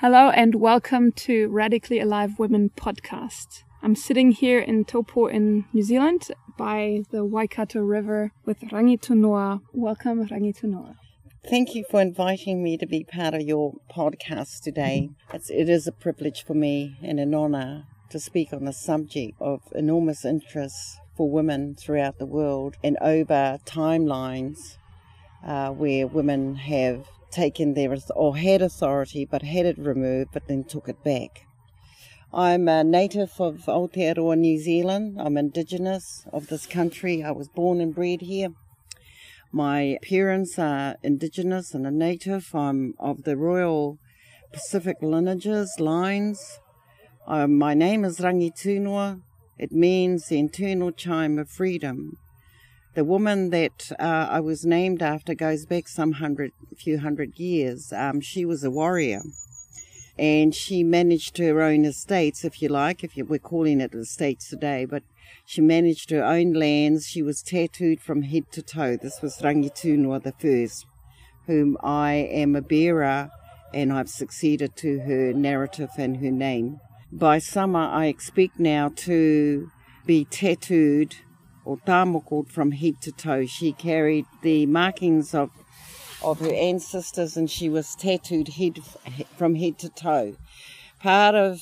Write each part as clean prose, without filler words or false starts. Hello and welcome to Radically Alive Women podcast. I'm sitting here in Taupo in New Zealand by the Waikato River with Rangitunoa. Welcome, Rangitunoa. Thank you for inviting me to be part of your podcast today. It is a privilege for me and an honour to speak on a subject of enormous interest for women throughout the world and over timelines where women have taken their or had authority but had it removed but then took it back. I'm a native of Aotearoa, New Zealand. I'm indigenous of this country. I was born and bred here. My parents are indigenous and a native. I'm of the Royal Pacific lines. My name is Rangitunoa. It means the internal chime of freedom. The woman that I was named after goes back a few hundred years. She was a warrior, and she managed her own estates, if you like. We're calling it estates today, but she managed her own lands. She was tattooed from head to toe. This was Rangitunoa the First, whom I am a bearer, and I've succeeded to her narrative and her name. By summer, I expect now to be tattooed or tāmokoed from head to toe. She carried the markings of her ancestors, and she was tattooed from head to toe. Part of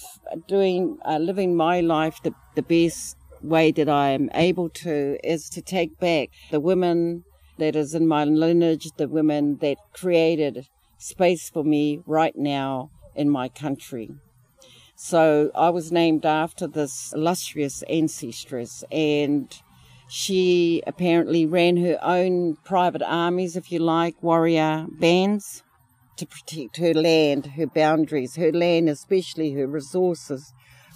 living my life the best way that I am able to is to take back the women that is in my lineage, the women that created space for me right now in my country. So I was named after this illustrious ancestress, and she apparently ran her own private armies, if you like, warrior bands to protect her land, her boundaries, her land, especially her resources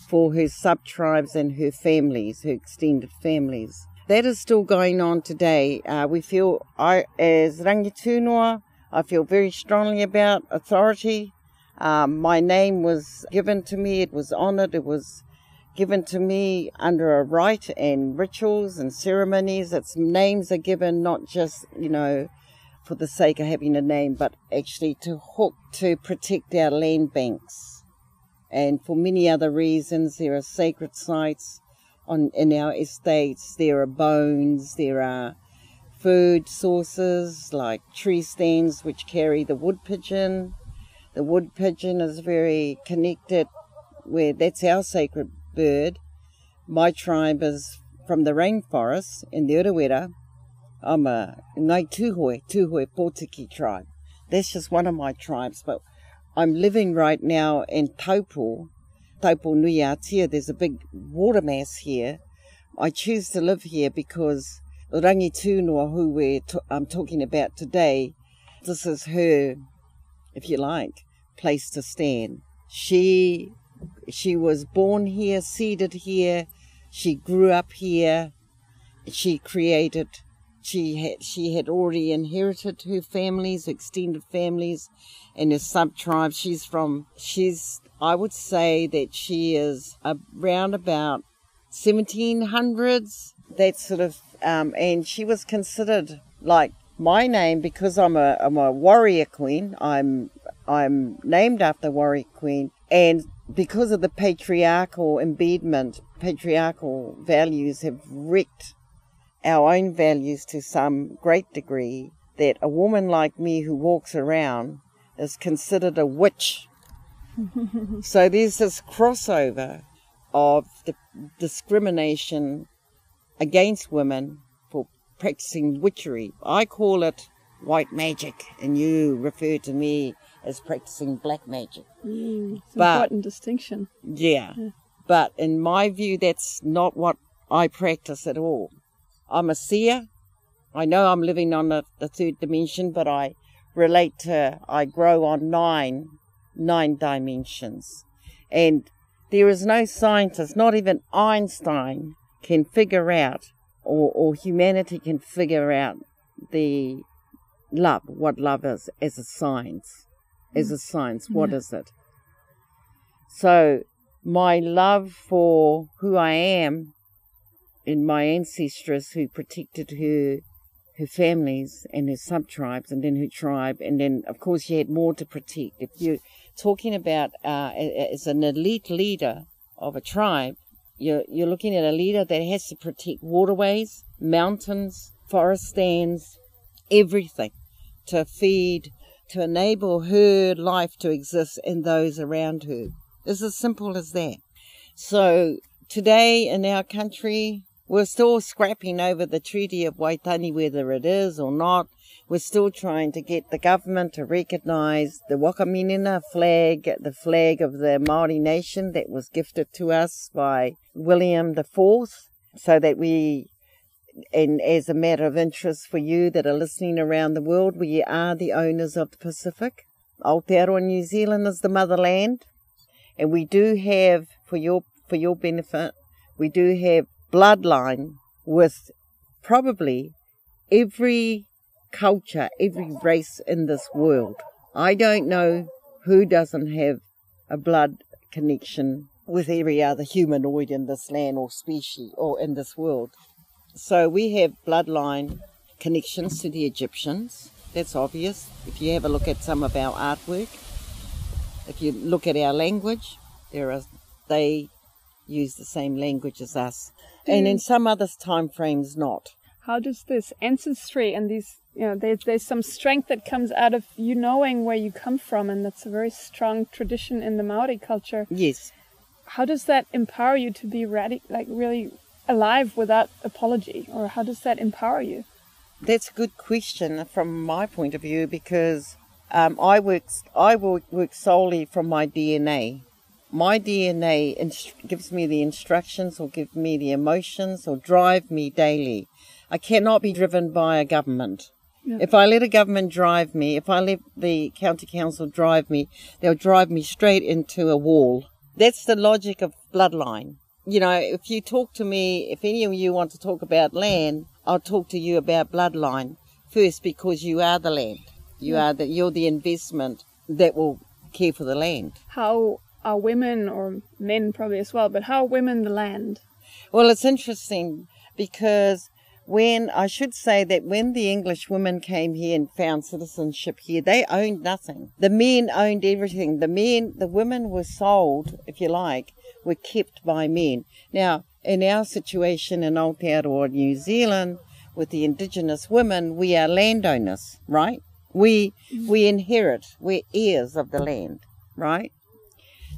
for her sub-tribes and her families, her extended families. That is still going on today. As Rangitunoa, I feel very strongly about authority. My name was given to me, it was honoured, it was given to me under a rite and rituals and ceremonies. Its names are given not just, for the sake of having a name, but actually to protect our land banks. And for many other reasons, there are sacred sites in our estates, there are bones, there are food sources like tree stands which carry the wood pigeon. The wood pigeon is very connected, where that's our sacred bird. My tribe is from the rainforest in the Urewera. I'm a Ngāi Tūhoe, Tūhoe Potiki tribe. That's just one of my tribes, but I'm living right now in Taupo, Taupo Nui Atea. There's a big water mass here. I choose to live here because Rangitunoa, who I'm talking about today, this is her, if you like, place to stand. She was born here, seeded here, she grew up here, she had already inherited her families, extended families, and her sub-tribes. I would say that she is around about 1700s, that sort of, and she was considered like my name, because I'm a warrior queen. I'm named after warrior queen, and because of the patriarchal embedment, patriarchal values have wrecked our own values to some great degree, that a woman like me who walks around is considered a witch. So there's this crossover of the discrimination against women practicing witchery. I call it white magic, and you refer to me as practicing black magic. It's an important distinction. Yeah, but in my view, that's not what I practice at all. I'm a seer. I know I'm living on the third dimension, but I grow on nine dimensions. And there is no scientist, not even Einstein, can figure out or humanity can figure out what love is as a science. What is it? So my love for who I am and my ancestress who protected her families and her sub-tribes and then her tribe, and then, of course, she had more to protect. If you're talking about as an elite leader of a tribe, you're looking at a leader that has to protect waterways, mountains, forest stands, everything to feed, to enable her life to exist and those around her. It's as simple as that. So today in our country, we're still scrapping over the Treaty of Waitangi, whether it is or not. We're still trying to get the government to recognise the wakaminina flag, the flag of the Māori nation that was gifted to us by William the IV, so that we, and as a matter of interest for you that are listening around the world, we are the owners of the Pacific. Aotearoa, New Zealand, is the motherland. And we do have, for your benefit, we do have bloodline with probably every culture, every race in this world. I don't know who doesn't have a blood connection with every other humanoid in this land or species or in this world. So we have bloodline connections to the Egyptians. That's obvious. If you have a look at some of our artwork, if you look at our language, they use the same language as us. And in some other time frames, not. How does this ancestry and these, you know, there's some strength that comes out of you knowing where you come from, and that's a very strong tradition in the Maori culture. Yes. How does that empower you to be ready, like really alive without apology? Or how does that empower you? That's a good question from my point of view, because I work solely from my DNA. My DNA gives me the instructions or give me the emotions or drive me daily. I cannot be driven by a government. Yeah. If I let a government drive me, if I let the county council drive me, they'll drive me straight into a wall. That's the logic of bloodline. You know, if you talk to me, if any of you want to talk about land, I'll talk to you about bloodline first, because you are the land. You're the investment that will care for the land. How are women, or men probably as well, but how are women the land? Well, it's interesting, because when the English women came here and found citizenship here, they owned nothing. The men owned everything. The women were sold, if you like, were kept by men. Now, in our situation in Aotearoa, New Zealand, with the indigenous women, we are landowners, right? We inherit, we're heirs of the land, right?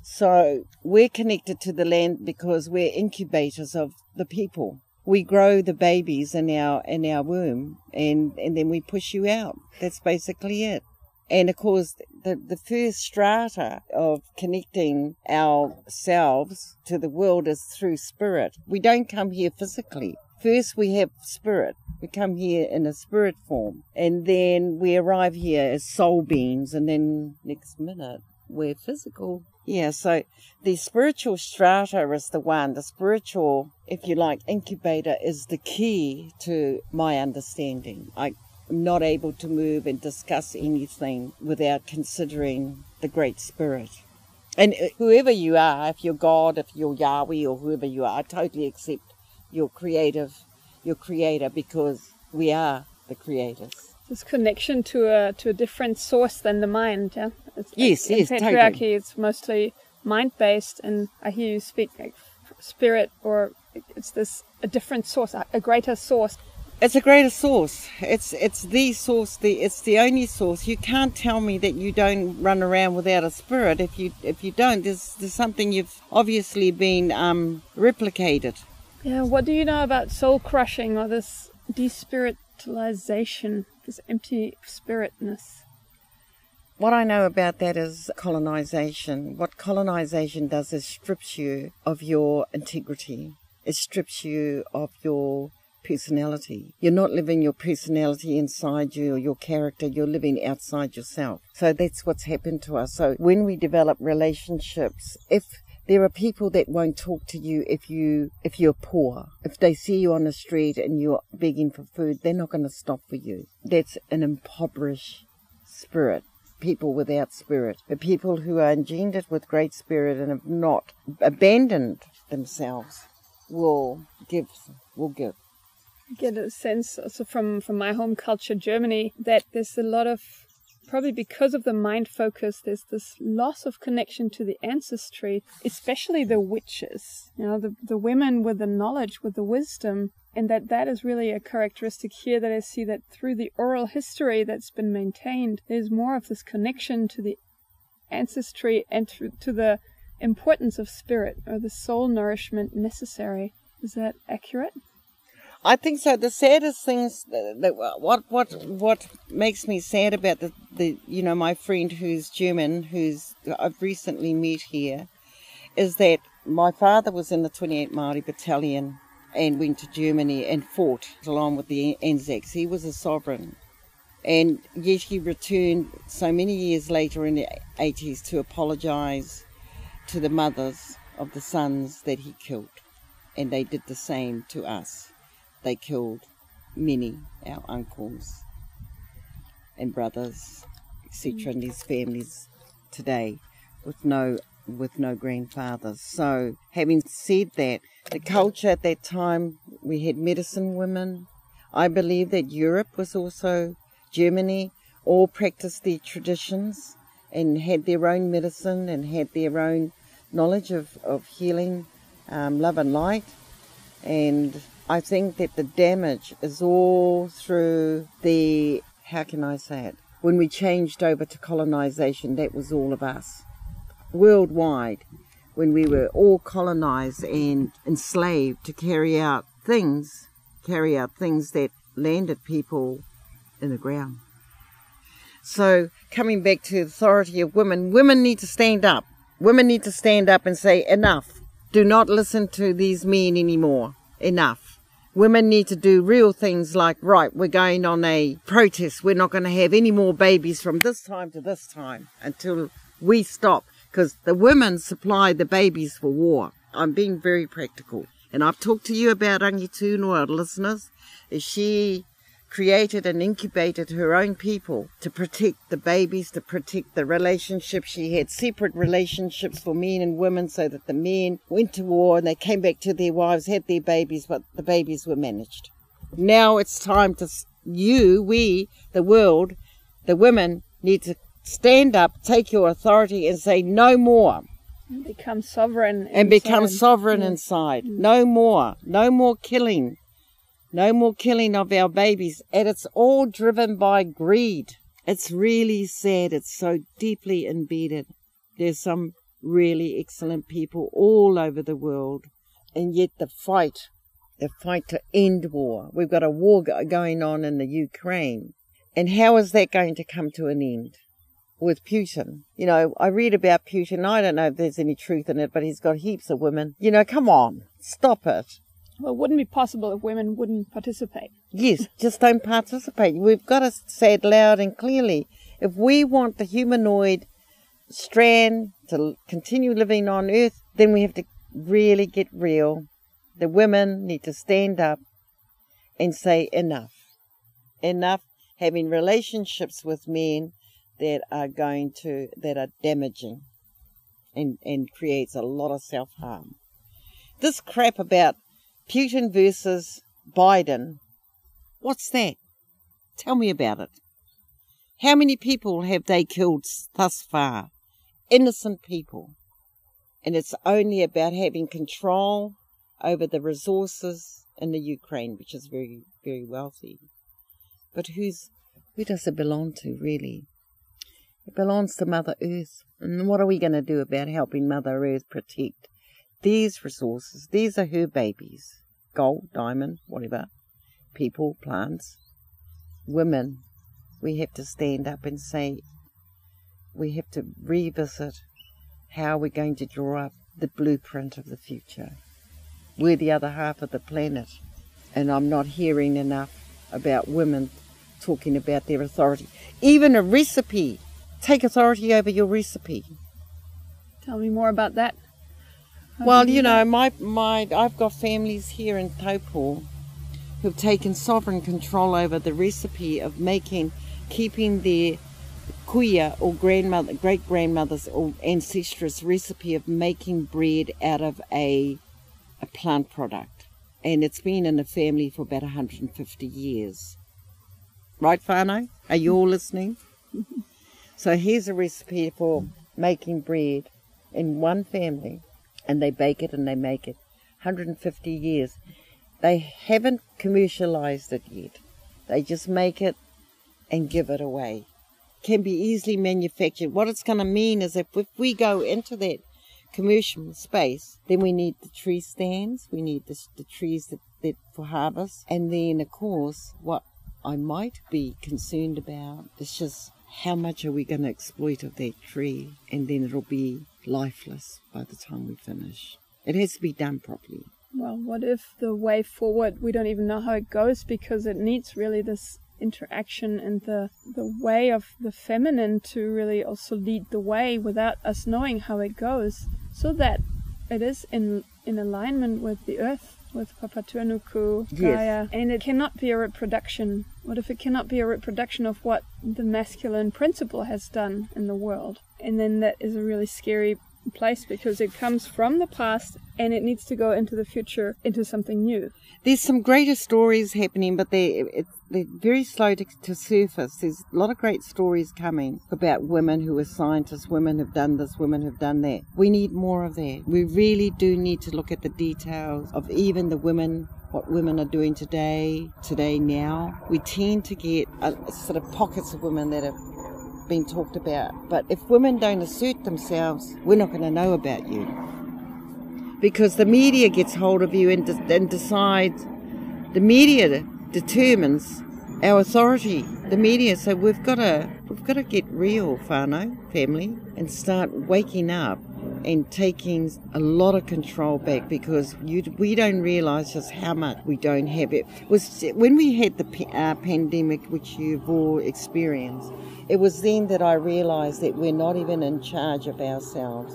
So we're connected to the land because we're incubators of the people. We grow the babies in our womb, and then we push you out. That's basically it. And of course, the first strata of connecting ourselves to the world is through spirit. We don't come here physically. First we have spirit. We come here in a spirit form, and then we arrive here as soul beings, and then next minute we're physical. Yeah, so the spiritual strata is the one. The spiritual, if you like, incubator is the key to my understanding. I'm not able to move and discuss anything without considering the Great Spirit. And whoever you are, if you're God, if you're Yahweh, or whoever you are, I totally accept your creator, because we are the creators. This connection to a different source than the mind, yeah? Yes, in patriarchy, totally. It's mostly mind-based, and I hear you speak like spirit, or it's this a different source, a greater source. It's a greater source. It's the source. It's the only source. You can't tell me that you don't run around without a spirit. If you don't, there's something you've obviously been replicated. Yeah. What do you know about soul crushing, or this despiritualization? This empty spiritness. What I know about that is colonization. What colonization does is strips you of your integrity. It strips you of your personality. You're not living your personality inside you or your character. You're living outside yourself. So that's what's happened to us. So when we develop relationships, if there are people that won't talk to you if you're poor. If they see you on the street and you're begging for food, they're not going to stop for you. That's an impoverished spirit, people without spirit. The people who are engendered with Great Spirit and have not abandoned themselves will give will give. I get a sense also from my home culture, Germany, that there's a lot of, probably because of the mind focus, there's this loss of connection to the ancestry, especially the witches, you know, the women with the knowledge, with the wisdom. And that is really a characteristic here that I see, that through the oral history that's been maintained, there's more of this connection to the ancestry and to the importance of spirit or the soul nourishment necessary. Is that accurate? I think so. The saddest things, what makes me sad about the you know, my friend who's German, who's I've recently met here, is that my father was in the 28th Māori Battalion and went to Germany and fought along with the Anzacs. He was a sovereign, and yet he returned so many years later in the 80s to apologise to the mothers of the sons that he killed, and they did the same to us. They killed many, our uncles and brothers, etc., and these families today with no grandfathers. So having said that, the culture at that time, we had medicine women. I believe that Europe was also, Germany, all practiced their traditions and had their own medicine and had their own knowledge of healing, love and light. And I think that the damage is all through the, how can I say it? When we changed over to colonization, that was all of us. Worldwide, when we were all colonized and enslaved to carry out things that landed people in the ground. So coming back to the authority of women need to stand up. Women need to stand up and say, enough. Do not listen to these men anymore. Enough. Women need to do real things like, right, we're going on a protest. We're not going to have any more babies from this time to this time until we stop. Because the women supply the babies for war. I'm being very practical. And I've talked to you about Rangitunoa, listeners. She created and incubated her own people to protect the babies, to protect the relationships. She had separate relationships for men and women so that the men went to war and they came back to their wives, had their babies, but the babies were managed. Now it's time to, the world, the women need to stand up, take your authority and say no more. And become sovereign inside. And become sovereign inside. No more. No more killing. No more killing of our babies, and it's all driven by greed. It's really sad. It's so deeply embedded. There's some really excellent people all over the world, and yet the fight to end war. We've got a war going on in the Ukraine, and how is that going to come to an end? With Putin. You know, I read about Putin. I don't know if there's any truth in it, but he's got heaps of women. You know, come on, stop it. Well, it wouldn't be possible if women wouldn't participate. Yes, just don't participate. We've got to say it loud and clearly. If we want the humanoid strand to continue living on Earth, then we have to really get real. The women need to stand up and say enough. Enough having relationships with men that are damaging and creates a lot of self-harm. This crap about Putin versus Biden. What's that? Tell me about it. How many people have they killed thus far? Innocent people. And it's only about having control over the resources in the Ukraine, which is very, very wealthy. But who does it belong to, really? It belongs to Mother Earth. And what are we going to do about helping Mother Earth protect these resources? These are her babies. Gold, diamond, whatever. People, plants, women. We have to stand up and say, we have to revisit how we're going to draw up the blueprint of the future. We're the other half of the planet. And I'm not hearing enough about women talking about their authority. Even a recipe. Take authority over your recipe. Tell me more about that. Well, you know, I've got families here in Taupo who've taken sovereign control over the recipe of keeping their kuia or grandmother, great-grandmother's or ancestress recipe of making bread out of a plant product. and it's been in the family for about 150 years. Right, whānau? Are you all listening? So here's a recipe for making bread in one family, and they bake it and they make it. 150 years. They haven't commercialized it yet. They just make it and give it away. Can be easily manufactured. What it's going to mean is if we go into that commercial space, then we need the tree stands, we need the trees that for harvest, and then of course what I might be concerned about is just how much are we going to exploit of that tree, and then it'll be lifeless by the time we finish. It has to be done properly. Well, what if the way forward, we don't even know how it goes, because it needs really this interaction and the way of the feminine to really also lead the way without us knowing how it goes, so that it is in alignment with the earth, with Papatūānuku, Gaia, and it cannot be a reproduction. What if it cannot be a reproduction of what the masculine principle has done in the world? And then that is a really scary place, because it comes from the past and it needs to go into the future, into something new. There's some greater stories happening, but they're very slow to surface. There's a lot of great stories coming about women who are scientists, women have done this, women have done that. We need more of that. We really do need to look at the details of even the women, what women are doing today, now. We tend to get sort of pockets of women that are been talked about, but if women don't assert themselves, we're not going to know about you, because the media gets hold of you and decides. The media determines our authority, the media. So we've got to get real, whānau family, and start waking up and taking a lot of control back, because we don't realise just how much we don't have. It was when we had the pandemic, which you've all experienced, it was then that I realised that we're not even in charge of ourselves.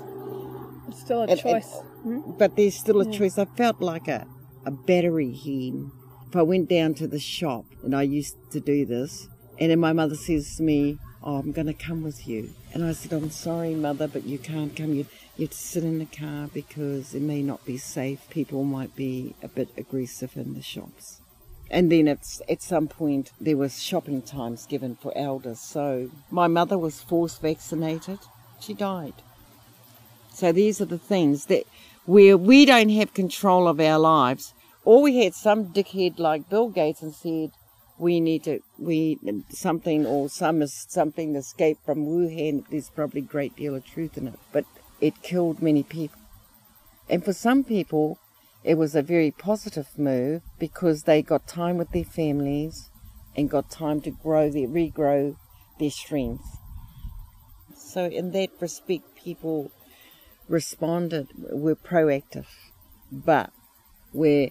It's still a choice. But there's still a choice. I felt like a battery hen. If I went down to the shop, and I used to do this, and then my mother says to me, "Oh, I'm going to come with you." And I said, "I'm sorry, Mother, but you can't come. You have to sit in the car because it may not be safe. People might be a bit aggressive in the shops." And then at some point there was shopping times given for elders. So my mother was force vaccinated. She died. So these are the things that where we don't have control of our lives. Or we had some dickhead like Bill Gates and said, something escaped from Wuhan. There's probably a great deal of truth in it, but it killed many people. And for some people, it was a very positive move, because they got time with their families and got time to regrow their strengths. So in that respect, people responded, were proactive, but where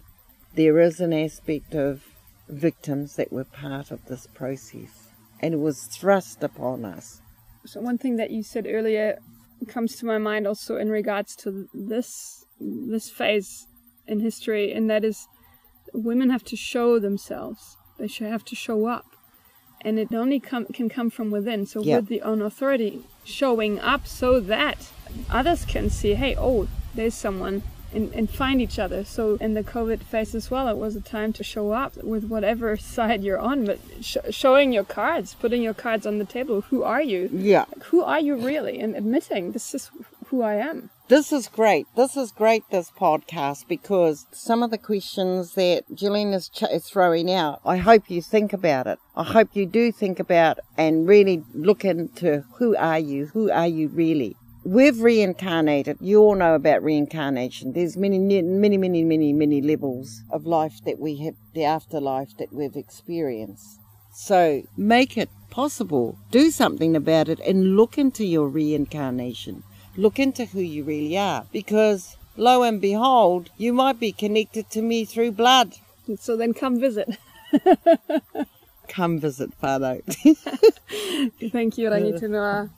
there is an aspect of victims that were part of this process, and it was thrust upon us. So one thing that you said earlier comes to my mind also in regards to this phase in history, and that is women have to show themselves. They have to show up, and it only can come from within. So with the own authority, showing up so that others can see, hey, oh, there's someone. And find each other. So in the COVID phase as well, it was a time to show up with whatever side you're on, but showing your cards, putting your cards on the table. Who are you? Yeah. Like, who are you really? And admitting, this is who I am. This is great. This is great, this podcast, because some of the questions that Jillian is throwing out, I hope you think about it. I hope you do think about and really look into who are you? Who are you really? We've reincarnated. You all know about reincarnation. There's many, many, many, many, many levels of life that we have, the afterlife that we've experienced. So make it possible. Do something about it and look into your reincarnation. Look into who you really are, because lo and behold, you might be connected to me through blood. So then come visit. Come visit, Fado. Thank you, Rangitunoa.